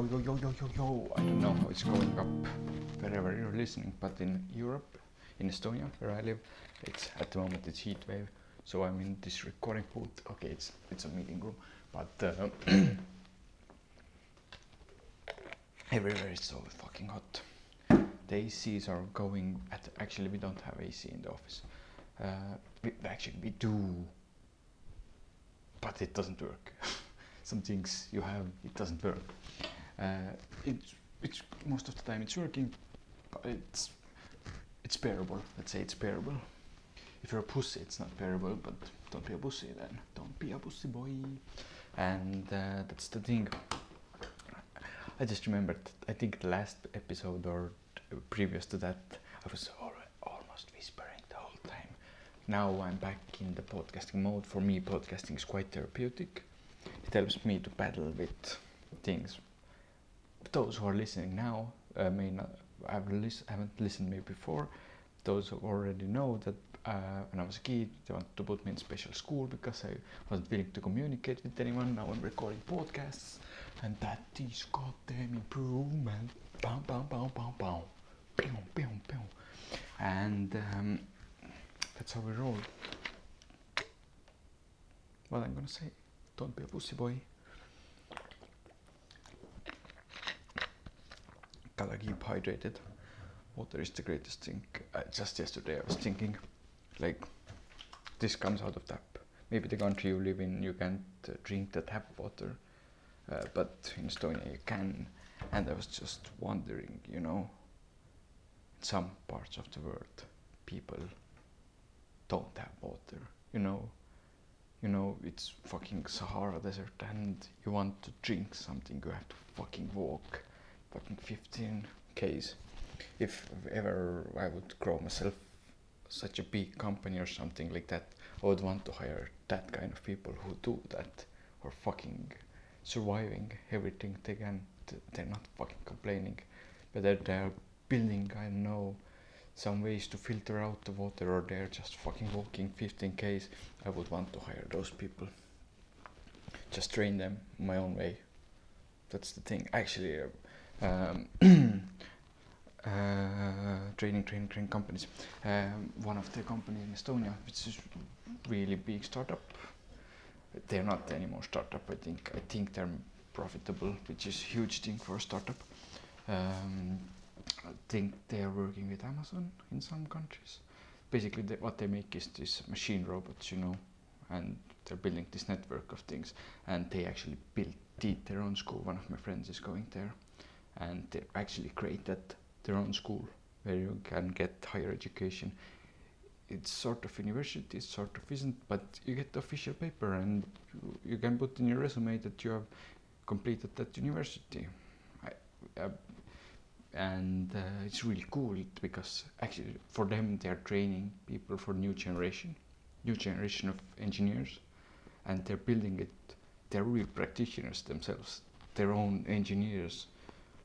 Yo, I don't know how it's going up wherever you're listening, but in Europe, in Estonia, where I live, it's at the moment it's heat wave. So I'm in this recording booth. Okay, it's a meeting room, but everywhere it's so fucking hot. The ACs are going at, actually we don't have AC in the office. Actually we do, but it doesn't work. Some things you have, it doesn't work. It's most of the time it's working, but it's bearable. Let's say it's bearable. If you're a pussy, it's not bearable, but don't be a pussy then. Don't be a pussy boy. And that's the thing. I just remembered, I think the last episode or previous to that, I was almost whispering the whole time. Now I'm back in the podcasting mode. For me, podcasting is quite therapeutic. It helps me to battle with things. Those who are listening now may not have haven't listened to me before. Those who already know that when I was a kid, they wanted to put me in special school because I wasn't willing to communicate with anyone. Now I'm recording podcasts, and that is goddamn improvement. Bow, bow, bow, bow, bow. Pew, pew, pew. And that's how we roll. What I'm gonna say? Don't be a pussy boy. Gotta keep hydrated. Water is the greatest thing. Just yesterday I was thinking, like, this comes out of tap. Maybe the country you live in you can't drink the tap water, but in Estonia you can. And I was just wondering, you know, in some parts of the world people don't have water, you know. You know, it's fucking Sahara Desert, and you want to drink something, you have to fucking walk fucking 15 km. If ever I would grow myself such a big company or something like that, I would want to hire that kind of people who do that, or fucking surviving everything they can. They're not fucking complaining, but they're building, I don't know, some ways to filter out the water, or they're just fucking walking 15 km. I would want to hire those people. Just train them my own way. That's the thing. Actually, training companies. One of the companies in Estonia, which is really big startup. They're not anymore startup. I think they're profitable, which is a huge thing for a startup. I think they are working with Amazon in some countries. Basically, what they make is these machine robots, you know, and they're building this network of things. And they actually did their own school. One of my friends is going there, and they actually created their own school where you can get higher education. It's sort of university, it sort of isn't, but you get the official paper and you can put in your resume that you have completed that university. And it's really cool because actually for them they are training people for new generation of engineers, and they're building it. They're real practitioners themselves. Their own engineers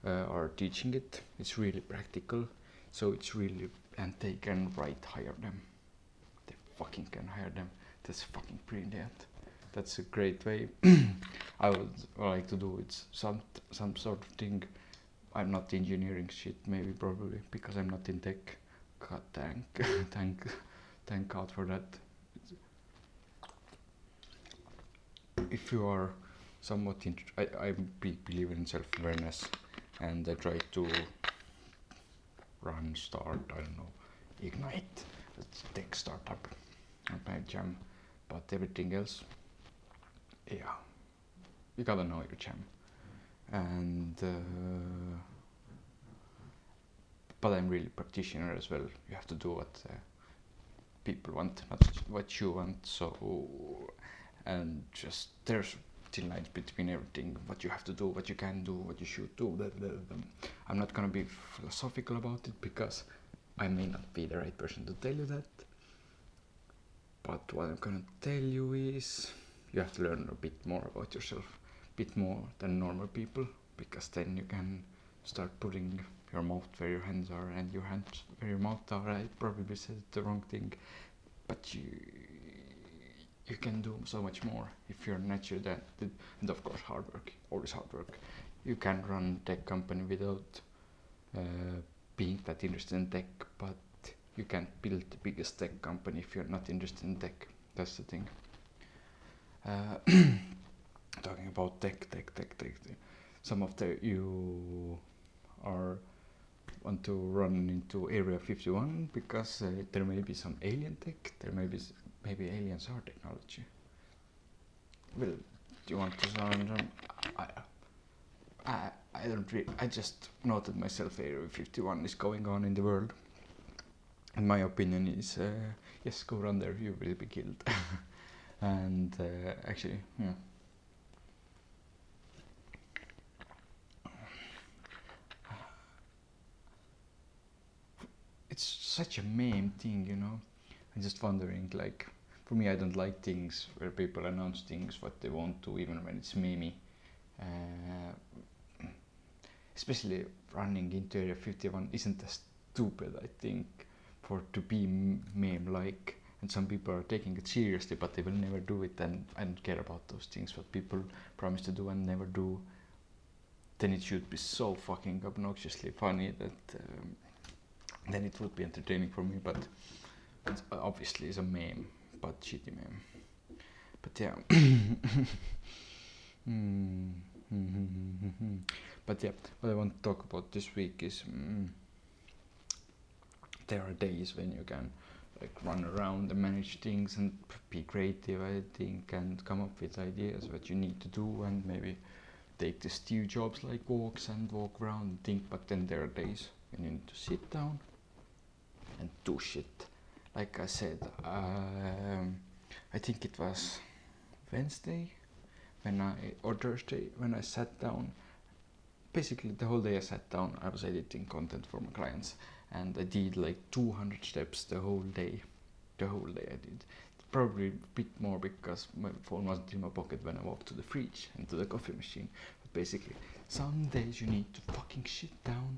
are teaching it. It's really practical, so it's really, and they can hire them. They fucking can hire them. That's fucking brilliant. That's a great way. I would like to do it. Some sort of thing. I'm not engineering shit, maybe, probably, because I'm not in tech. God, thank God for that. If you are somewhat, I'm a big believer in self-awareness, and I try to ignite, it's a tech startup, not my jam, but everything else, yeah, you gotta know your jam. And but I'm really practitioner as well. You have to do what people want, not what you want. So, and just there's thin lines between everything, what you have to do, what you can do, what you should do. I'm not gonna be philosophical about it because I may not be the right person to tell you that, but what I'm gonna tell you is you have to learn a bit more about yourself, bit more than normal people, because then you can start putting your mouth where your hands are and your hands where your mouth are. I probably said the wrong thing, but you can do so much more if you're natural. And of course hard work, always hard work. you can run tech company without being that interested in tech, but you can't build the biggest tech company if you're not interested in tech. That's the thing. Talking about tech. Some of the you are want to run into Area 51 because there may be some alien tech. There may be maybe aliens are technology. Well, do you want to run? I don't really. I just noted myself. Area 51 is going on in the world. And my opinion is, yes, go run there, you will be killed. And actually, yeah. It's such a meme thing, you know. I'm just wondering, like, for me, I don't like things where people announce things what they want to, even when it's memey. Especially running into Area 51 isn't as stupid, I think, for to be meme-like, and some people are taking it seriously, but they will never do it, and I don't care about those things what people promise to do and never do. Then it should be so fucking obnoxiously funny that then it would be entertaining for me, but it's obviously it's a meme, but shitty meme. But yeah. But yeah, what I want to talk about this week is there are days when you can like run around and manage things and be creative, I think, and come up with ideas what you need to do, and maybe take the Steve Jobs like walks and walk around and think. But then there are days when you need to sit down and do shit. Like I said, I think it was Wednesday when or Thursday when I sat down. Basically the whole day I sat down, I was editing content for my clients, and I did like 200 steps the whole day I did. Probably a bit more because my phone wasn't in my pocket when I walked to the fridge and to the coffee machine. But basically, some days you need to fucking sit down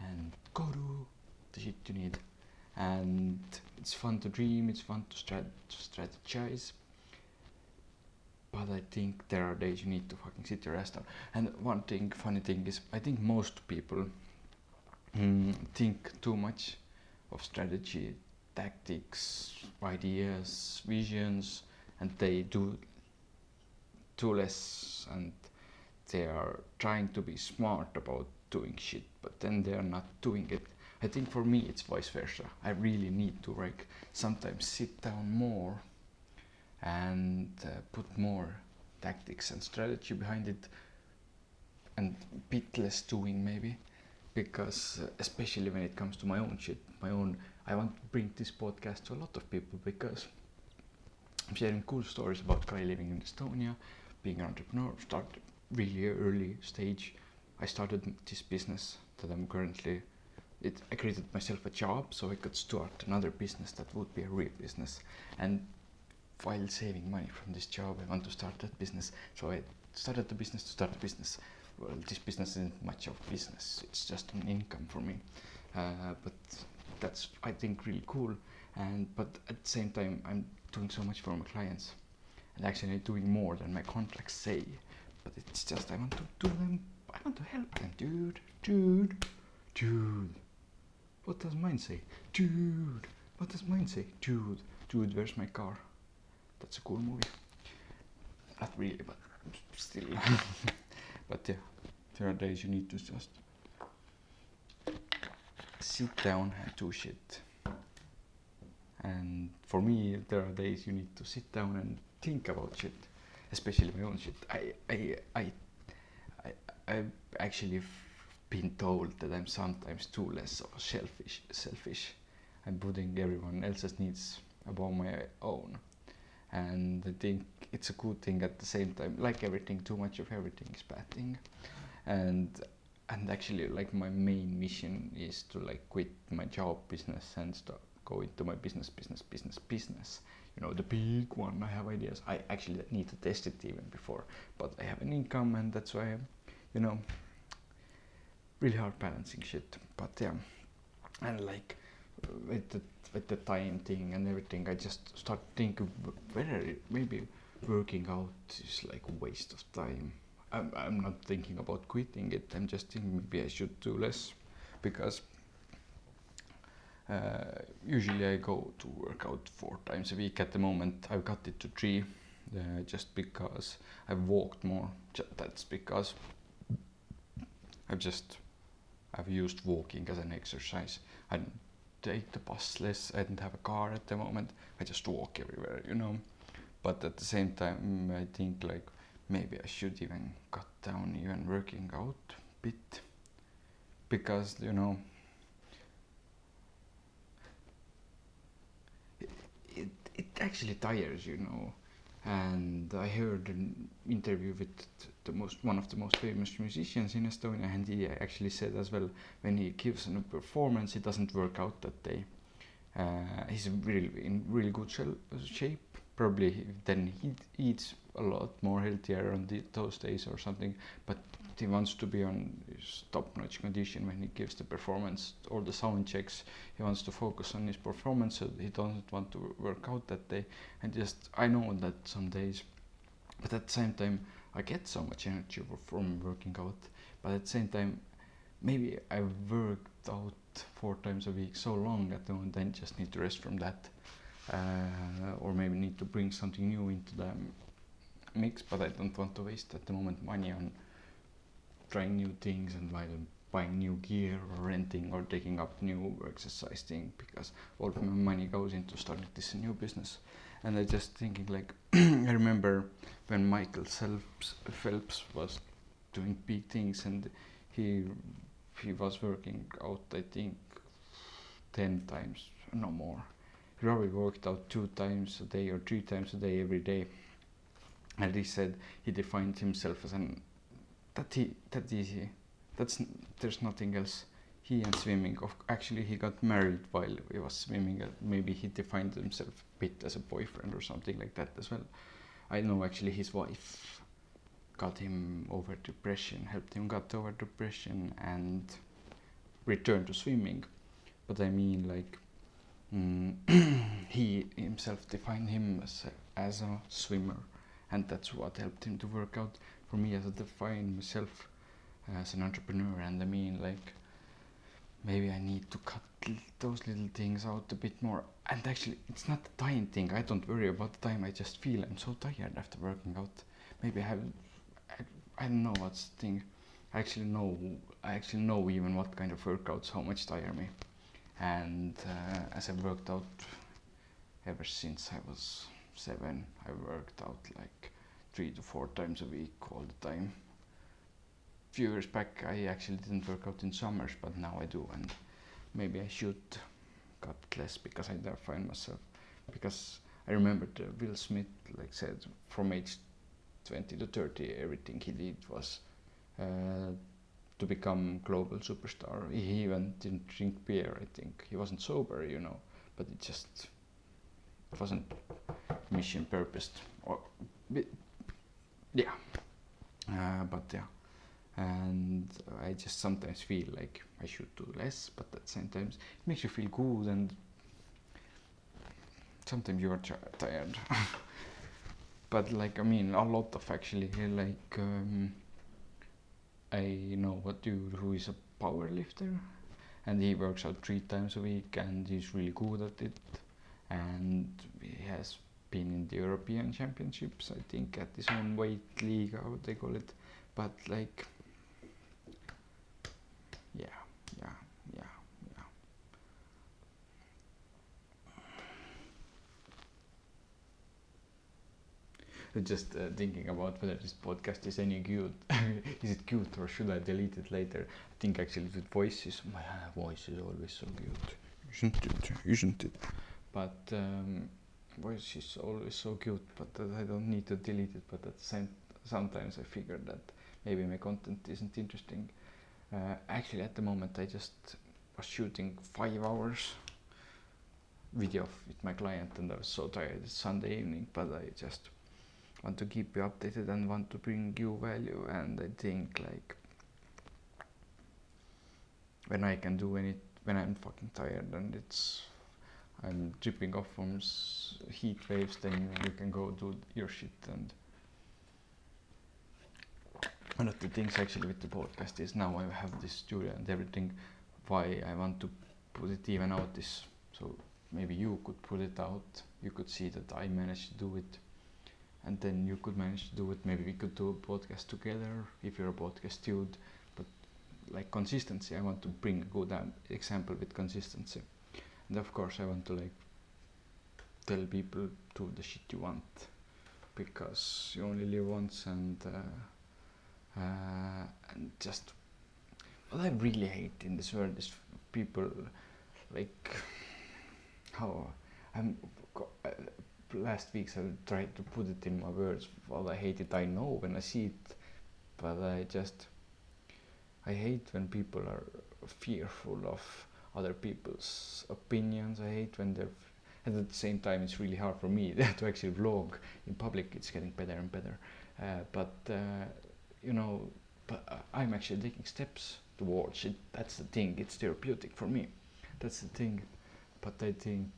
and go do the shit you need. And it's fun to dream, it's fun to strategize. But I think there are days you need to fucking sit your ass down. And one thing, funny thing is, I think most people think too much of strategy, tactics, ideas, visions, and they do too less, and they are trying to be smart about doing shit, but then they are not doing it. I think for me it's vice versa. I really need to like sometimes sit down more and put more tactics and strategy behind it, and a bit less doing maybe. Because especially when it comes to my own shit, I want to bring this podcast to a lot of people because I'm sharing cool stories about Kai living in Estonia, being an entrepreneur, started really early stage. I started this business that I'm currently, I created myself a job so I could start another business that would be a real business. And while saving money from this job, I want to start that business. So I started the business to start a business. Well, this business isn't much of business, it's just an income for me, but that's, I think, really cool. But at the same time, I'm doing so much for my clients, and actually doing more than my contracts say, but it's just, I want to do them, I want to help them, dude, what does mine say? Dude, what does mine say? Dude, where's my car? That's a cool movie. Not really, but still. But yeah, there are days you need to just sit down and do shit. And for me, there are days you need to sit down and think about shit, especially my own shit. I've actually been told that I'm sometimes too less of a selfish. I'm putting everyone else's needs above my own. And I think it's a good thing at the same time. Like everything, too much of everything is bad thing. And actually, like my main mission is to like quit my job business and start go into my business. You know, the big one. I have ideas. I actually need to test it even before. But I have an income, and that's why I'm, you know, really hard balancing shit. But yeah, and like with the time thing and everything, I just start thinking whether maybe working out is like a waste of time. I'm not thinking about quitting it. I'm just thinking maybe I should do less, because usually I go to work out 4 times a week. At the moment I've cut it to 3, just because I've walked more. That's because I've used walking as an exercise. I don't take the bus less. I don't have a car at the moment. I just walk everywhere, you know. But at the same time, I think like maybe I should even cut down even working out a bit, because, you know, it actually tires, you know. And I heard an interview with one of the most famous musicians in Estonia, and he actually said as well, when he gives a performance, it doesn't work out that day. He's in really good shape. Probably then he eats a lot more healthier on those days or something, but he wants to be on his top-notch condition when he gives the performance or the sound checks. He wants to focus on his performance, so he doesn't want to work out that day. And just, I know that some days, but at the same time I get so much energy from working out. But at the same time, maybe I worked out 4 times a week so long at the moment, I just need to rest from that, or maybe need to bring something new into the mix. But I don't want to waste at the moment money on trying new things and buying new gear or renting or taking up new exercise thing, because all of my money goes into starting this new business. And I just thinking like I remember when Michael Phelps was doing big things, and he was working out, I think, 10 times, no more. He probably worked out 2 times a day or 3 times a day every day. And he said he defined himself as an there's nothing else. He and swimming. Actually, he got married while he was swimming. Maybe he defined himself a bit as a boyfriend or something like that as well. I know actually his wife got him over depression, helped him get over depression and return to swimming. But I mean, like, he himself defined him as a swimmer, and that's what helped him to work out. For me, as I define myself as an entrepreneur, and I mean, like, maybe I need to cut those little things out a bit more. And actually, it's not the time thing. I don't worry about the time. I just feel I'm so tired after working out. Maybe I don't know what's the thing. I actually know even what kind of workouts how much tire me. And as I worked out ever since I was 7, I worked out like 3 to 4 times a week all the time. Few years back I actually didn't work out in summers, but now I do, and maybe I should cut less because I define myself. Because I remember Will Smith like said from age 20 to 30 everything he did was to become global superstar. He even didn't drink beer, I think. He wasn't sober, you know, but it wasn't mission purposed. But yeah, and I just sometimes feel like I should do less, but at the same time it makes you feel good, and sometimes you are tired. But like, I mean, a lot of actually, like, I know a dude who is a power lifter, and he works out 3 times a week, and he's really good at it, and he has been in the European Championships, I think, at his own weight league, how they call it. But like, yeah. I'm just thinking about whether this podcast is any good. Is it cute, or should I delete it later? I think actually the voices, my voice is always so cute, isn't it? But voice is always so cute, but that I don't need to delete it. But at the same, sometimes I figure that maybe my content isn't interesting. Actually, at the moment, I just was shooting 5 hours video with my client, and I was so tired. It's Sunday evening, but I just want to keep you updated and want to bring you value. And I think like when I can do any, when I'm fucking tired and I'm dripping off from heat waves, then you can go do your shit. And one of the things actually with the podcast is now I have this studio and everything, why I want to put it even out this, so maybe you could put it out, you could see that I managed to do it, and then you could manage to do it. Maybe we could do a podcast together if you're a podcast dude. But like consistency, I want to bring a good example with consistency, and of course I want to like tell people do the shit you want, because you only live once, and just what I really hate in this world is people like how last week I tried to put it in my words. Well, I hate it, I know when I see it, but I hate when people are fearful of other people's opinions. I hate when they're, and at the same time it's really hard for me to actually vlog in public. It's getting better and better, but I'm actually taking steps towards it. That's the thing, it's therapeutic for me, that's the thing. But I think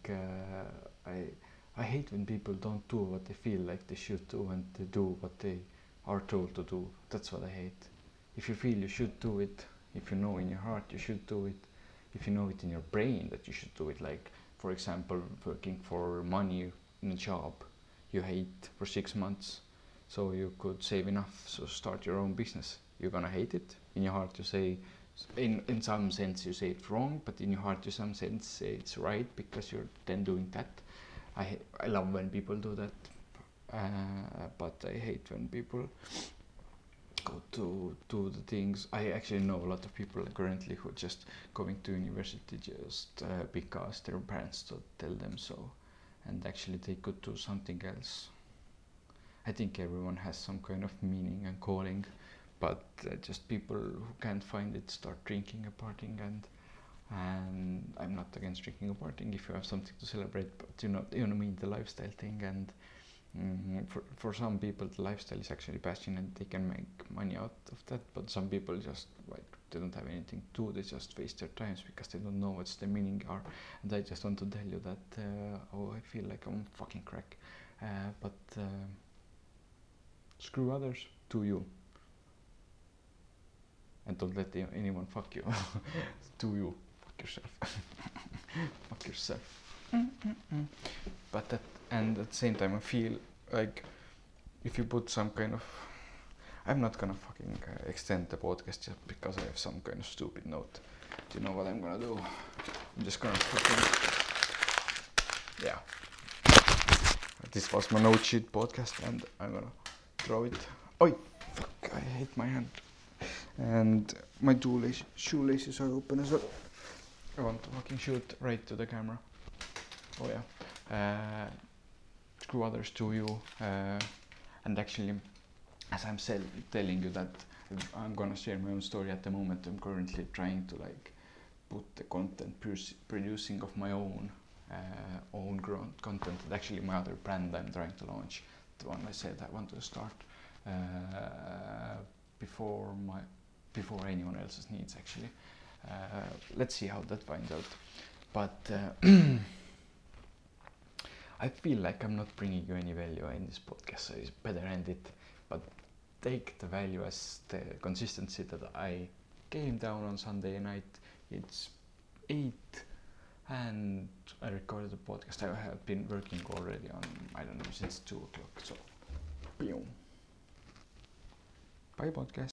I hate when people don't do what they feel like they should do, and they do what they are told to do. That's what I hate. If you feel you should do it, if you know in your heart you should do it, if you know it in your brain that you should do it, like for example working for money in a job you hate for 6 months so you could save enough, so start your own business. You're gonna hate it. In your heart you say, in some sense you say it's wrong, but in your heart you some sense say it's right, because you're then doing that. I love when people do that, but I hate when people go to do the things. I actually know a lot of people currently who are just going to university just because their parents don't tell them so, and actually they could do something else. I think everyone has some kind of meaning and calling, but just people who can't find it start drinking and partying, and I'm not against drinking or partying if you have something to celebrate, but you know mean the lifestyle thing. And for some people the lifestyle is actually passion and they can make money out of that, but some people just like they don't have anything to do, they just waste their times because they don't know what's the meaning are. And I just want to tell you that I feel like I'm fucking crack, but screw others, do you, and don't let anyone fuck you. Do you fuck yourself. But that, and at the same time I feel like if you put some kind of, I'm not gonna fucking extend the podcast just because I have some kind of stupid note. Do you know what I'm gonna do? I'm just gonna fucking, yeah, this was my note sheet podcast and I'm gonna throw it. Oi, fuck, I hit my hand. And my two shoelaces are open as well. I want to fucking shoot right to the camera. Oh yeah. Screw others to you. And actually, as I'm telling you that, I'm gonna share my own story at the moment. I'm currently trying to like put the content producing of my own content. Actually, my other brand I'm trying to launch, the one I said I want to start. Before anyone else's needs actually. Let's see how that finds out. But I feel like I'm not bringing you any value in this podcast, so it's better end it. But take the value as the consistency that I came down on Sunday night. It's 8 and I recorded the podcast. I have been working already on, I don't know, since 2 o'clock. So boom. Bye podcast.